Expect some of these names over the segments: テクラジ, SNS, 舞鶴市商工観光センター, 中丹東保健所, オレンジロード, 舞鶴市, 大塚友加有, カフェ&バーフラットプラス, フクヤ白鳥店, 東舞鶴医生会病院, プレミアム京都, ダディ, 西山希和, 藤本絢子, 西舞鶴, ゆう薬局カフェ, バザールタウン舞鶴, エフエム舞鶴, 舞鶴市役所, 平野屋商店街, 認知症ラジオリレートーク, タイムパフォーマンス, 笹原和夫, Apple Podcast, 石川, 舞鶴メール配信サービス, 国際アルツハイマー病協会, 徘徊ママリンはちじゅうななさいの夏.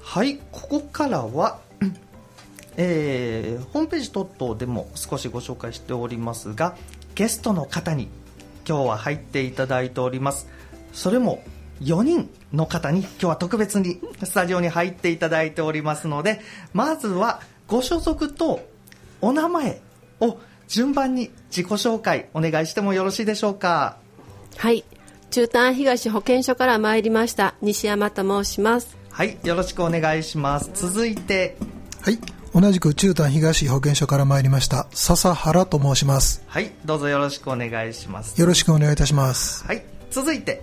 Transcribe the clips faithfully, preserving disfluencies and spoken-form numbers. はい、ここからは、えー、ホームページ等々でも少しご紹介しておりますが、ゲストの方に今日は入っていただいております。それもよにんの方に今日は特別にスタジオに入っていただいておりますので、まずはご所属とお名前を順番に自己紹介お願いしてもよろしいでしょうか。はい、中丹東保健所から参りました西山と申します。はい、よろしくお願いします。続いて、はい、同じく中丹東保健所から参りました笹原と申します。はい、どうぞよろしくお願いします。よろしくお願いいたします。はい、続いて、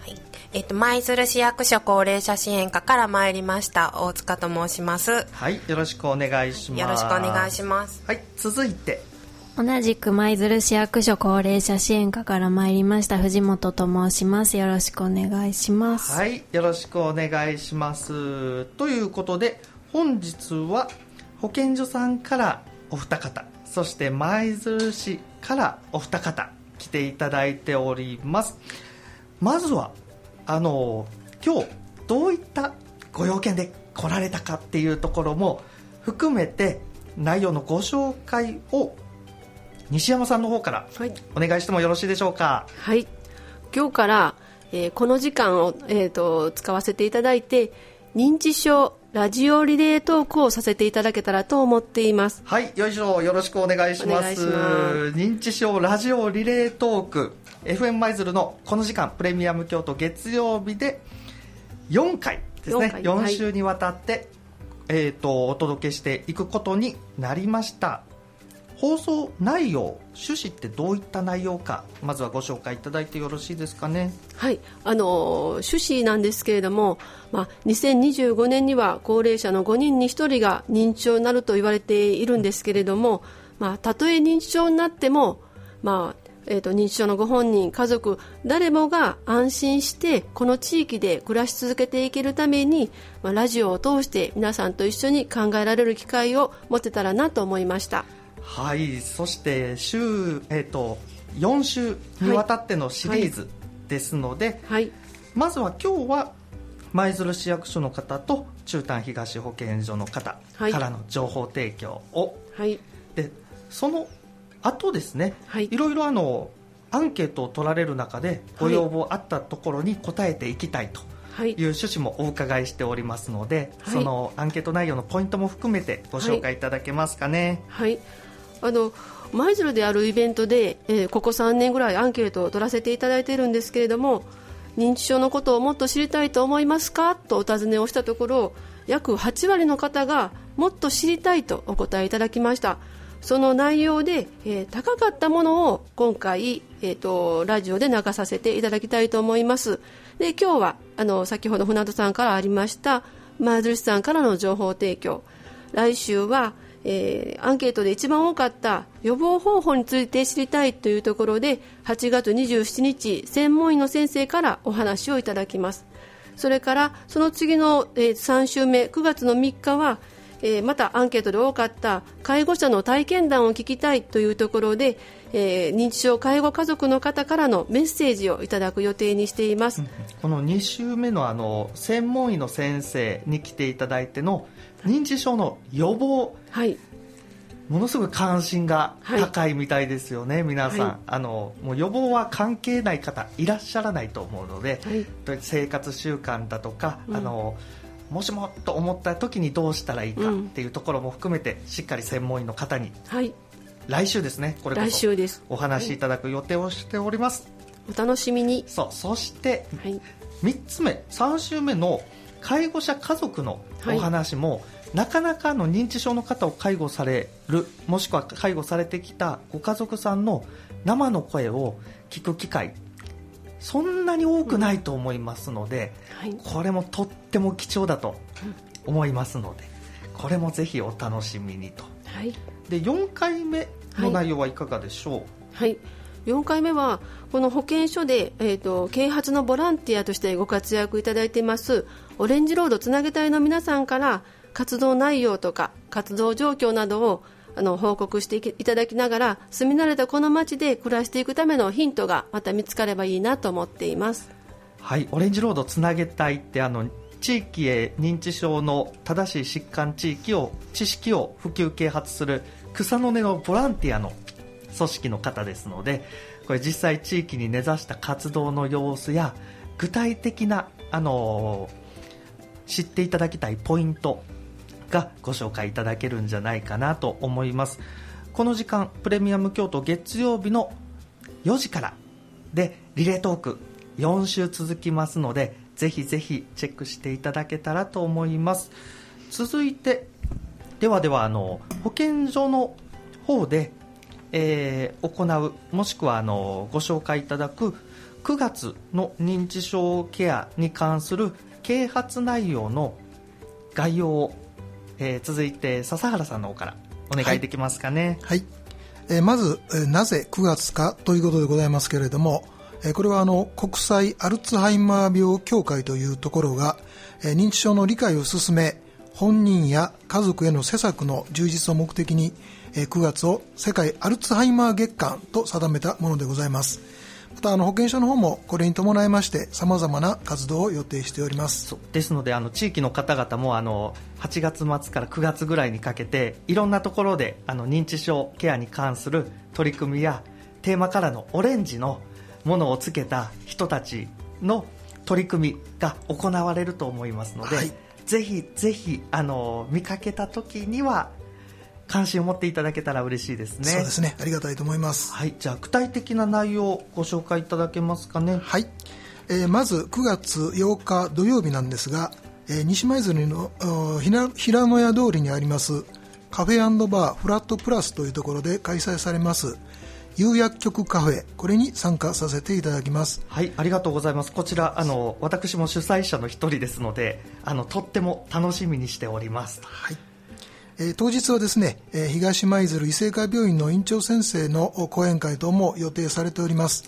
はい、えっと、舞鶴市役所高齢者支援課から参りました大塚と申します。はい、よろしくお願いします。よろしくお願いします。はい、続いて、同じく舞鶴市役所高齢者支援課から参りました藤本と申します。よろしくお願いします。はい、よろしくお願いします。ということで本日は保健所さんからお二方、そして舞鶴市からお二方来ていただいております。まずはあの今日どういったご用件で来られたかっていうところも含めて内容のご紹介を西山さんの方からお願いしてもよろしいでしょうか。はい、はい、今日から、えー、この時間を、えー、と使わせていただいて認知症ラジオリレートークをさせていただけたらと思っています。はい、よいしょ、よろしくお願いします。認知症ラジオリレートーク エフエム 舞鶴のこの時間プレミアム京都月曜日でよんかいですね、よん, よん週にわたって、はい、えー、とお届けしていくことになりました。放送内容、趣旨ってどういった内容か、まずはご紹介いただいてよろしいですかね。はい、あの趣旨なんですけれども、まあ、にせんにじゅうごねんには高齢者のごにんにひとりが認知症になると言われているんですけれども、まあ、たとえ認知症になっても、まあえー、と認知症のご本人、家族誰もが安心してこの地域で暮らし続けていけるために、まあ、ラジオを通して皆さんと一緒に考えられる機会を持てたらなと思いました。はい、そして週、えー、とよん週にわたってのシリーズですので、はいはい、まずは今日は舞鶴市役所の方と中丹東保健所の方からの情報提供を、はい、でその後ですね、はい、いろいろあのアンケートを取られる中でご要望あったところに答えていきたいという趣旨もお伺いしておりますので、はい、そのアンケート内容のポイントも含めてご紹介いただけますかね。はい、はい、あの舞鶴であるイベントで、えー、ここさんねんぐらいアンケートを取らせていただいているんですけれども、認知症のことをもっと知りたいと思いますかとお尋ねをしたところ、約はち割の方がもっと知りたいとお答えいただきました。その内容で、えー、高かったものを今回、えー、とラジオで流させていただきたいと思います。で今日はあの先ほど船戸さんからありました舞鶴市さんからの情報提供、来週はえー、アンケートで一番多かった予防方法について知りたいというところではちがつにじゅうしちにち専門医の先生からお話をいただきます。それからその次の、えー、さん週目くがつのみっかは、えー、またアンケートで多かった介護者の体験談を聞きたいというところで、えー、認知症介護家族の方からのメッセージをいただく予定にしています。このに週目のあの専門医の先生に来ていただいての認知症の予防、はい、ものすごく関心が高いみたいですよね、はい、皆さん、はい、あのもう予防は関係ない方いらっしゃらないと思うので、はい、生活習慣だとか、うん、あのもしもと思った時にどうしたらいいかっていうところも含めて、うん、しっかり専門医の方に、はい、来週ですね、これこそ来週です、お話しいただく予定をしております、はい、お楽しみに。 そう、そして、はい、みっつめさん週目の介護者家族のお話も、はい、なかなかの認知症の方を介護される、もしくは介護されてきたご家族さんの生の声を聞く機会そんなに多くないと思いますので、うんはい、これもとっても貴重だと思いますので、これもぜひお楽しみにと、はい、でよんかいめの内容はいかがでしょう。はい、はい、よんかいめはこの保健所で、えーと、啓発のボランティアとしてご活躍いただいていますオレンジロードつなげ隊の皆さんから活動内容とか活動状況などをあの報告していただきながら、住み慣れたこの町で暮らしていくためのヒントがまた見つかればいいなと思っています。はい、オレンジロードつなげ隊ってあの地域へ認知症の正しい疾患地域を知識を普及啓発する草の根のボランティアの組織の方ですので、これ実際地域に根ざした活動の様子や具体的なあの知っていただきたいポイントがご紹介いただけるんじゃないかなと思います。この時間プレミアム京都月曜日のよじからでリレートークよん週続きますので、ぜひぜひチェックしていただけたらと思います。続いてではではあの保健所の方で、えー、行うもしくはあのご紹介いただくくがつの認知症ケアに関する啓発内容の概要を、えー、続いて笹原さんの方からお願いできますかね。はい、はいえー、まず、えー、なぜくがつかということでございますけれども、これはあの国際アルツハイマー病協会というところが認知症の理解を進め、本人や家族への施策の充実を目的にくがつを世界アルツハイマー月間と定めたものでございます。またあの保健所の方もこれに伴いまして様々な活動を予定しております。ですのであの地域の方々もあのはちがつ末からくがつぐらいにかけていろんなところであの認知症ケアに関する取り組みやテーマカラーのオレンジのものをつけた人たちの取り組みが行われると思いますので、はい、ぜひぜひあの見かけた時には関心を持っていただけたら嬉しいですね。そうですね、ありがたいと思います。はい、じゃあ具体的な内容をご紹介いただけますかね。はい、えー、まずくがつようか土曜日なんですが、えー、西舞鶴の平野屋通りにありますカフェ&バーフラットプラスというところで開催されます有薬局カフェ、これに参加させていただきます。はい、ありがとうございます。こちらあの私も主催者の一人ですので、あのとっても楽しみにしております。はい、えー、当日はですね、えー、東舞鶴医生科病院の院長先生の講演会等も予定されております。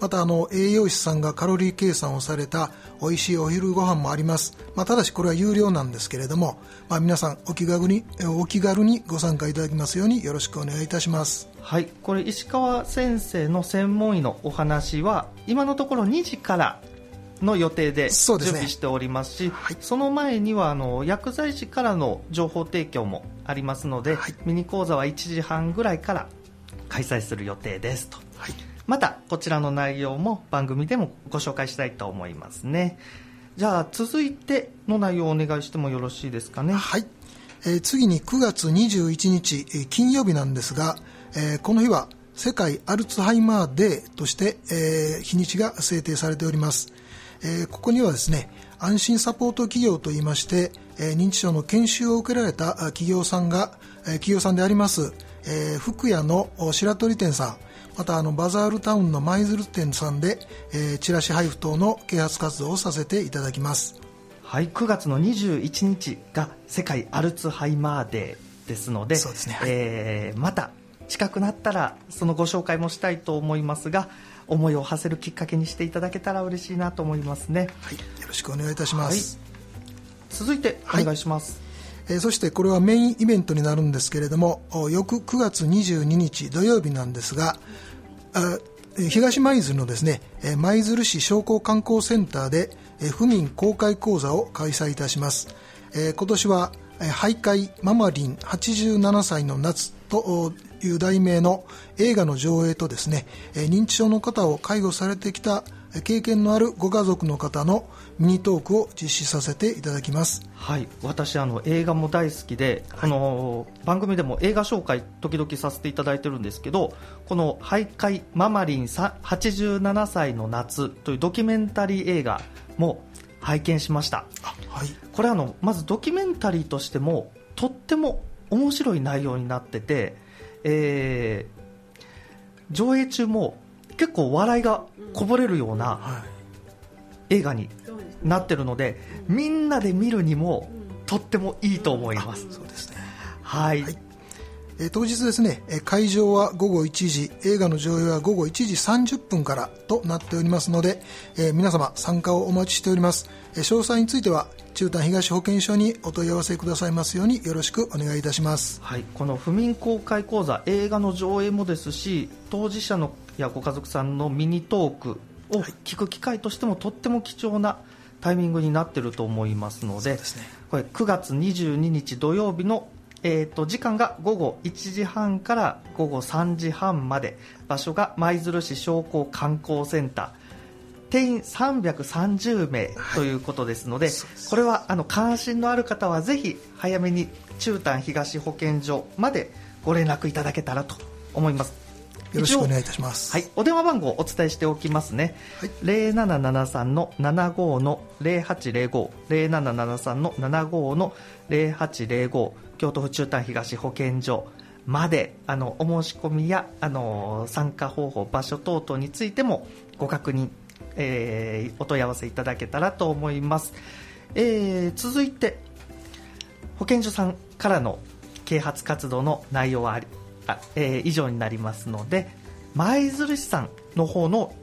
またあの栄養士さんがカロリー計算をされたおいしいお昼ご飯もあります。まあ、ただしこれは有料なんですけれども、まあ、皆さんお気軽にお気軽にご参加いただきますようによろしくお願いいたします。はい、これ石川先生の専門医のお話は今のところにじからの予定で準備しておりますし、 そうですね。はい、その前にはあの薬剤師からの情報提供もありますので、はい、ミニ講座はいちじはんぐらいから開催する予定ですと。はい、またこちらの内容も番組でもご紹介したいと思いますね。じゃあ続いての内容をお願いしてもよろしいですかね。はい、えー、次にくがつにじゅういちにち、えー、金曜日なんですが、えー、この日は世界アルツハイマーデーとして、えー、日にちが制定されております。えー、ここにはですね、安心サポート企業といいまして、えー、認知症の研修を受けられた企業さんが、えー、企業さんであります、えー、福屋の白鳥店さん、またあのバザールタウンの舞鶴店さんで、えー、チラシ配布等の啓発活動をさせていただきます。はい、くがつのにじゅういちにちが世界アルツハイマーデーですので、そうですね。はい、えー、また近くなったらそのご紹介もしたいと思いますが、思いを馳せるきっかけにしていただけたら嬉しいなと思いますね。はい、よろしくお願いいたします。はい、続いてお願いします。はい、えー、そしてこれはメインイベントになるんですけれども、翌くがつにじゅうににち土曜日なんですが、あ東舞鶴のですね、舞鶴市商工観光センターで府民公開講座を開催いたします。えー、今年は徘徊ママリンはちじゅうななさいの夏という題名の映画の上映とですね、認知症の方を介護されてきた経験のあるご家族の方のミニトークを実施させていただきます。はい、私あの映画も大好きで、はい、この番組でも映画紹介時々させていただいてるんですけど、この徘徊ママリンはちじゅうななさいの夏というドキュメンタリー映画も拝見しました。はい、これあのまずドキュメンタリーとしてもとっても面白い内容になってて、えー、上映中も結構笑いがこぼれるような映画になってるので、みんなで見るにもとってもいいと思います。そうですね。はい、はい、えー、当日ですね、会場はごごいちじ、映画の上映はごごいちじさんじゅっぷんからとなっておりますので、えー、皆様参加をお待ちしております。詳細については中丹東保健所にお問い合わせくださいますようによろしくお願いいたします、はい、この不眠公開講座、映画の上映もですし、当事者のやご家族さんのミニトークを聞く機会としてもとっても貴重なタイミングになっていると思いますの で, です、ね、これくがつにじゅうににち土曜日の、えー、と時間がごごいちじはんからごごさんじはんまで、場所が舞鶴市商工観光センター、定員さんびゃくさんじゅうめいということですの で,、はい、これはあの関心のある方はぜひ早めに中丹東保健所までご連絡いただけたらと思います。よろしくお願いいたします、はい、お電話番号をお伝えしておきますね、はい、ゼロななななさんのななごのゼロはちゼロご ゼロななななさんのななごのゼロはちゼロご 京都府中丹東保健所まで、あのお申し込みやあの参加方法、場所等々についてもご確認、えー、お問い合わせいただけたらと思います、えー、続いて保健所さんからの啓発活動の内容はありあえー、以上になりますので、舞鶴市さんの方の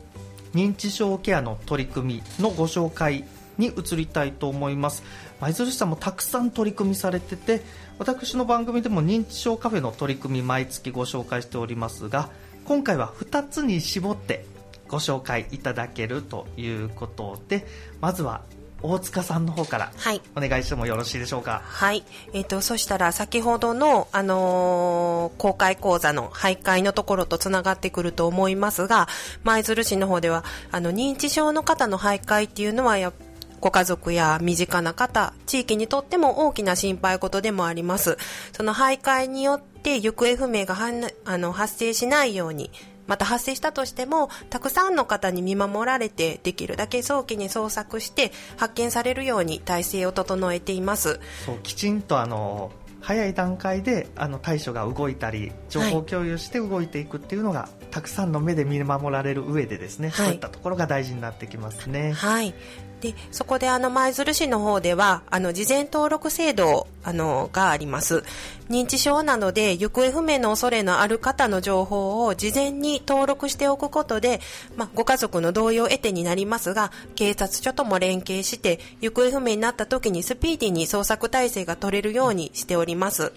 認知症ケアの取り組みのご紹介に移りたいと思います。舞鶴市さんもたくさん取り組みされてて、私の番組でも認知症カフェの取り組み毎月ご紹介しておりますが、今回はふたつに絞ってご紹介いただけるということで、まずは大塚さんの方からお願いしてもよろしいでしょうか。はい、えーと、そしたら先ほどの、あのー、公開講座の徘徊のところとつながってくると思いますが、舞鶴市の方ではあの認知症の方の徘徊っていうのはやっぱりご家族や身近な方、地域にとっても大きな心配事でもあります。その徘徊によって行方不明がはんあの発生しないように、また発生したとしてもたくさんの方に見守られて、できるだけ早期に捜索して発見されるように体制を整えています。そうきちんとあの早い段階であの対処が動いたり、情報共有して動いていくっていうのが、はい、たくさんの目で見守られる上でですね、はい、そういったところが大事になってきますね。はい、でそこであの舞鶴市の方ではあの事前登録制度あのがあります。認知症などで行方不明の恐れのある方の情報を事前に登録しておくことで、まあ、ご家族の同意を得てになりますが、警察署とも連携して行方不明になった時にスピーディーに捜索体制が取れるようにしております。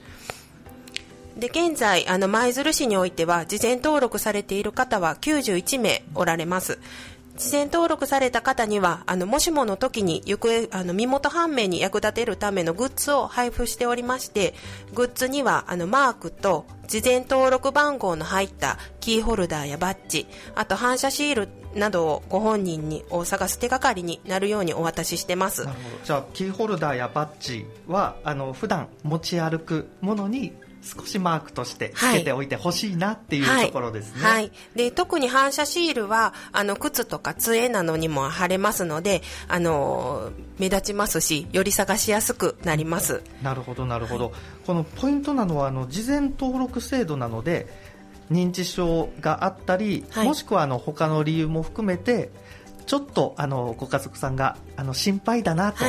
で現在あの舞鶴市においては事前登録されている方はきゅうじゅういちめいおられます。事前登録された方にはあのもしもの時に行方あの身元判明に役立てるためのグッズを配布しておりまして、グッズにはあのマークと事前登録番号の入ったキーホルダーやバッジ、あと反射シールなどをご本人にお探す手がかりになるようにお渡ししてます。なるほど。じゃあキーホルダーやバッジはあの普段持ち歩くものに少しマークとしてつけておいてほしいなっていうところですね、はいはい、で特に反射シールはあの靴とか杖などにも貼れますので、あの目立ちますし、より探しやすくなります。なるほどなるほど、はい、このポイントなのはあの事前登録制度なので、認知症があったり、はい、もしくはあの他の理由も含めてちょっとあのご家族さんがあの心配だなと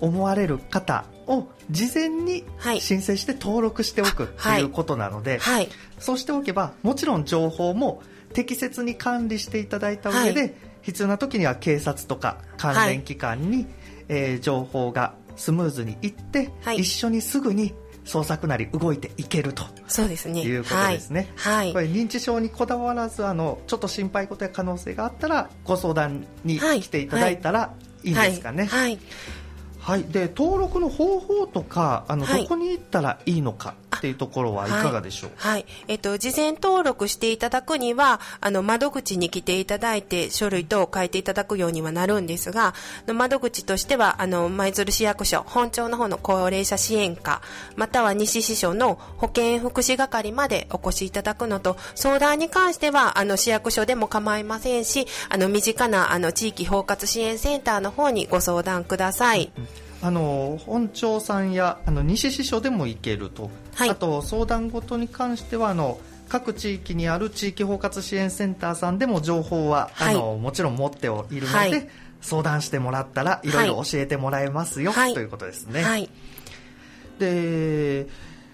思われる方、はいを事前に申請して登録しておくということなので、はいはい、そうしておけばもちろん情報も適切に管理していただいた上で、はい、必要な時には警察とか関連機関に、はいえー、情報がスムーズにいって、はい、一緒にすぐに捜索なり動いていけるとそうですね、いうことですね、はいはい、これ認知症にこだわらずあのちょっと心配事や可能性があったらご相談に来ていただいたらいいんですかね。はい、はいはいはい、で登録の方法とかあの、はい、どこに行ったらいいのかっていうところはいかがでしょう。はい、はいえっと、事前登録していただくにはあの窓口に来ていただいて書類等を書いていただくようにはなるんですが、窓口としてはあの舞鶴市役所本庁の方の高齢者支援課、または西支所の保健福祉係までお越しいただくのと、相談に関してはあの市役所でも構いませんし、あの身近なあの地域包括支援センターの方にご相談ください、うんうんあの本庁さんやあの西支所でも行けると、はい、あと相談事に関してはあの各地域にある地域包括支援センターさんでも情報は、はい、あのもちろん持っているので、はい、相談してもらったらいろいろ教えてもらえますよ、はい、ということですね、はいはい、で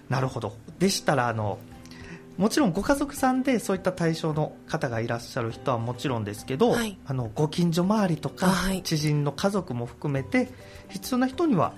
なるほど。でしたらあのもちろんご家族さんでそういった対象の方がいらっしゃる人はもちろんですけど、はい、あのご近所周りとか、はい、知人の家族も含めて必要な人には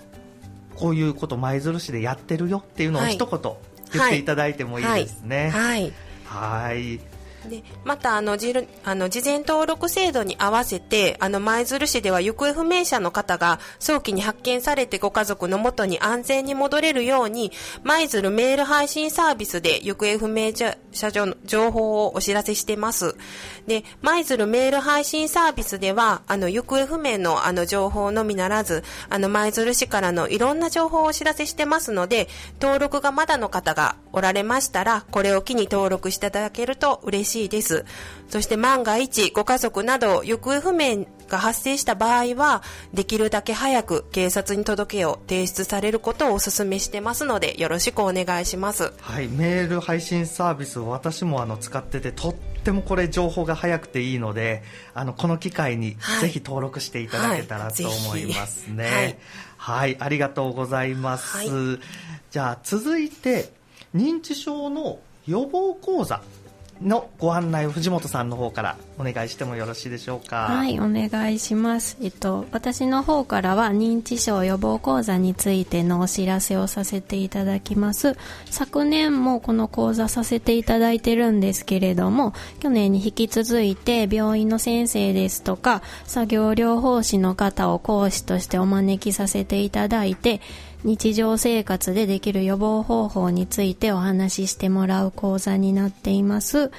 こういうこと舞鶴市でやってるよっていうのを一言言っていただいてもいいですね。はい、はいはいはい。でまたあのじるあの事前登録制度に合わせてあの舞鶴市では行方不明者の方が早期に発見されてご家族の元に安全に戻れるように舞鶴メール配信サービスで行方不明者の情報をお知らせしてます。で舞鶴メール配信サービスではあの行方不明 の, あの情報のみならずあの舞鶴市からのいろんな情報をお知らせしてますので、登録がまだの方がおられましたらこれを機に登録していただけると嬉しいです。そして万が一ご家族など行方不明が発生した場合はできるだけ早く警察に届けを提出されることをお勧めしてますのでよろしくお願いします。はい、メール配信サービスを私もあの使っててとってもこれ情報が早くていいのであのこの機会にぜひ登録していただけたらと思いますね。はい、はいはい、ありがとうございます、はい、じゃあ続いて認知症の予防講座のご案内を藤本さんの方からお願いしてもよろしいでしょうか。はい、お願いします。えっと、私の方からは認知症予防講座についてのお知らせをさせていただきます。昨年もこの講座させていただいてるんですけれども、去年に引き続いて病院の先生ですとか作業療法士の方を講師としてお招きさせていただいて、日常生活でできる予防方法についてお話ししてもらう講座になっています。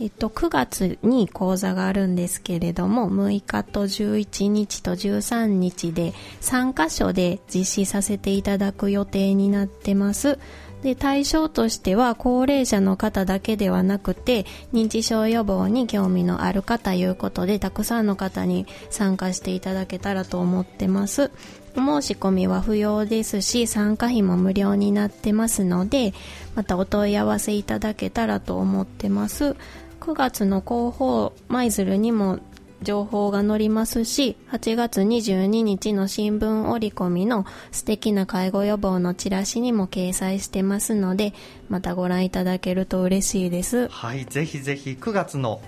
えっと、くがつに講座があるんですけれども、むいかとじゅういちにちとじゅうさんにちでさんかしょで実施させていただく予定になってます。で、対象としては高齢者の方だけではなくて、認知症予防に興味のある方ということで、たくさんの方に参加していただけたらと思ってます。お申し込みは不要ですし、参加費も無料になってますので、またお問い合わせいただけたらと思ってます。くがつの広報舞鶴にも情報が載りますし、はちがつにじゅうににちの新聞折り込みの素敵な介護予防のチラシにも掲載してますので、またご覧いただけると嬉しいです。はい、ぜひぜひくがつの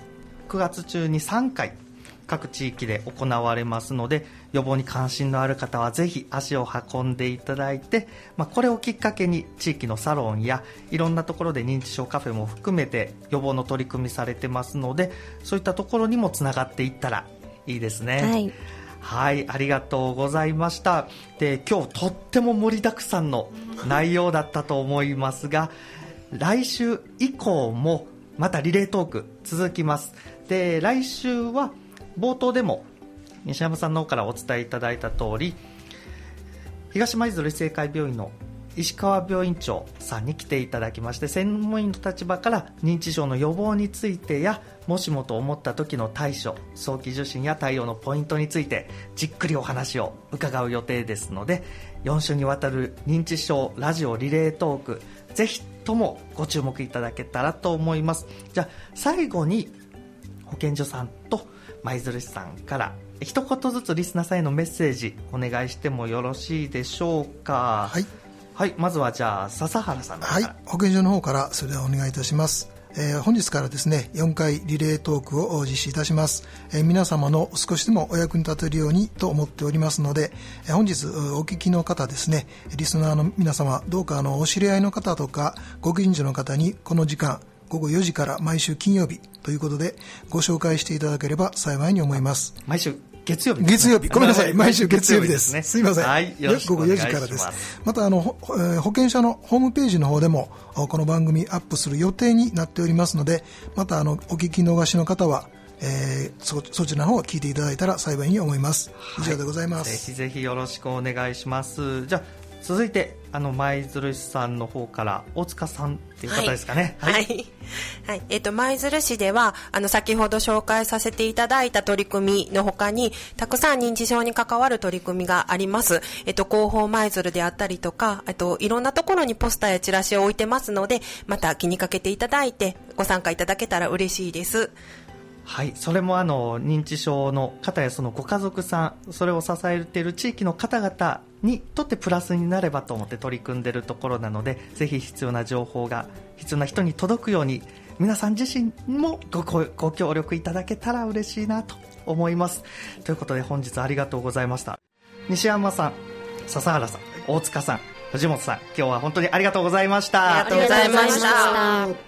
くがつ中にさんかい各地域で行われますので、予防に関心のある方はぜひ足を運んでいただいて、まあ、これをきっかけに地域のサロンやいろんなところで認知症カフェも含めて予防の取り組みされてますので、そういったところにもつながっていったらいいですね。はい、はい、ありがとうございました。で、今日とっても盛りだくさんの内容だったと思いますが来週以降もまたリレートーク続きます。で、来週は冒頭でも西山さんの方からお伝えいただいた通り、東舞鶴医生会病院の石川病院長さんに来ていただきまして、専門医の立場から認知症の予防についてや、もしもと思った時の対処、早期受診や対応のポイントについてじっくりお話を伺う予定ですので、よんしゅうにわたる認知症ラジオリレートーク、ぜひともご注目いただけたらと思います。じゃあ最後に保健所さんと舞鶴市さんから一言ずつリスナーさんへのメッセージお願いしてもよろしいでしょうか。はい、はい、まずはじゃあ笹原さんから。はい、保健所の方からそれではお願いいたします。えー、本日からですねよんかいリレートークを実施いたします。えー、皆様の少しでもお役に立てるようにと思っておりますので、えー、本日お聞きの方ですね、リスナーの皆様、どうかあのお知り合いの方とかご近所の方にこの時間ごごよじから毎週金曜日ということでご紹介していただければ幸いに思います。毎週月曜日です、ね、月曜日ごめんなさい毎週月曜日ですね、すいません、はい、よろしくお願いします。午後よじからです。またあの保健所のホームページの方でもこの番組アップする予定になっておりますので、またあのお聞き逃しの方は、えー、そ, そちらの方を聞いていただいたら幸いに思います。以上でございます。はい、ぜひぜひよろしくお願いします。じゃあ続いてあの舞鶴市さんの方から大塚さんっていう方ですかね。はい、はいはいはい、えっと舞鶴市ではあの先ほど紹介させていただいた取り組みの他にたくさん認知症に関わる取り組みがあります。えっと広報舞鶴であったりとか、えっといろんなところにポスターやチラシを置いてますので、また気にかけていただいてご参加いただけたら嬉しいです。はい、それもあの認知症の方やそのご家族さん、それを支えている地域の方々にとってプラスになればと思って取り組んでいるところなので、ぜひ必要な情報が必要な人に届くように皆さん自身も ご, ご, ご協力いただけたら嬉しいなと思います。ということで本日ありがとうございました。西山さん、笹原さん、大塚さん、藤本さん、今日は本当にありがとうございました。ありがとうございました。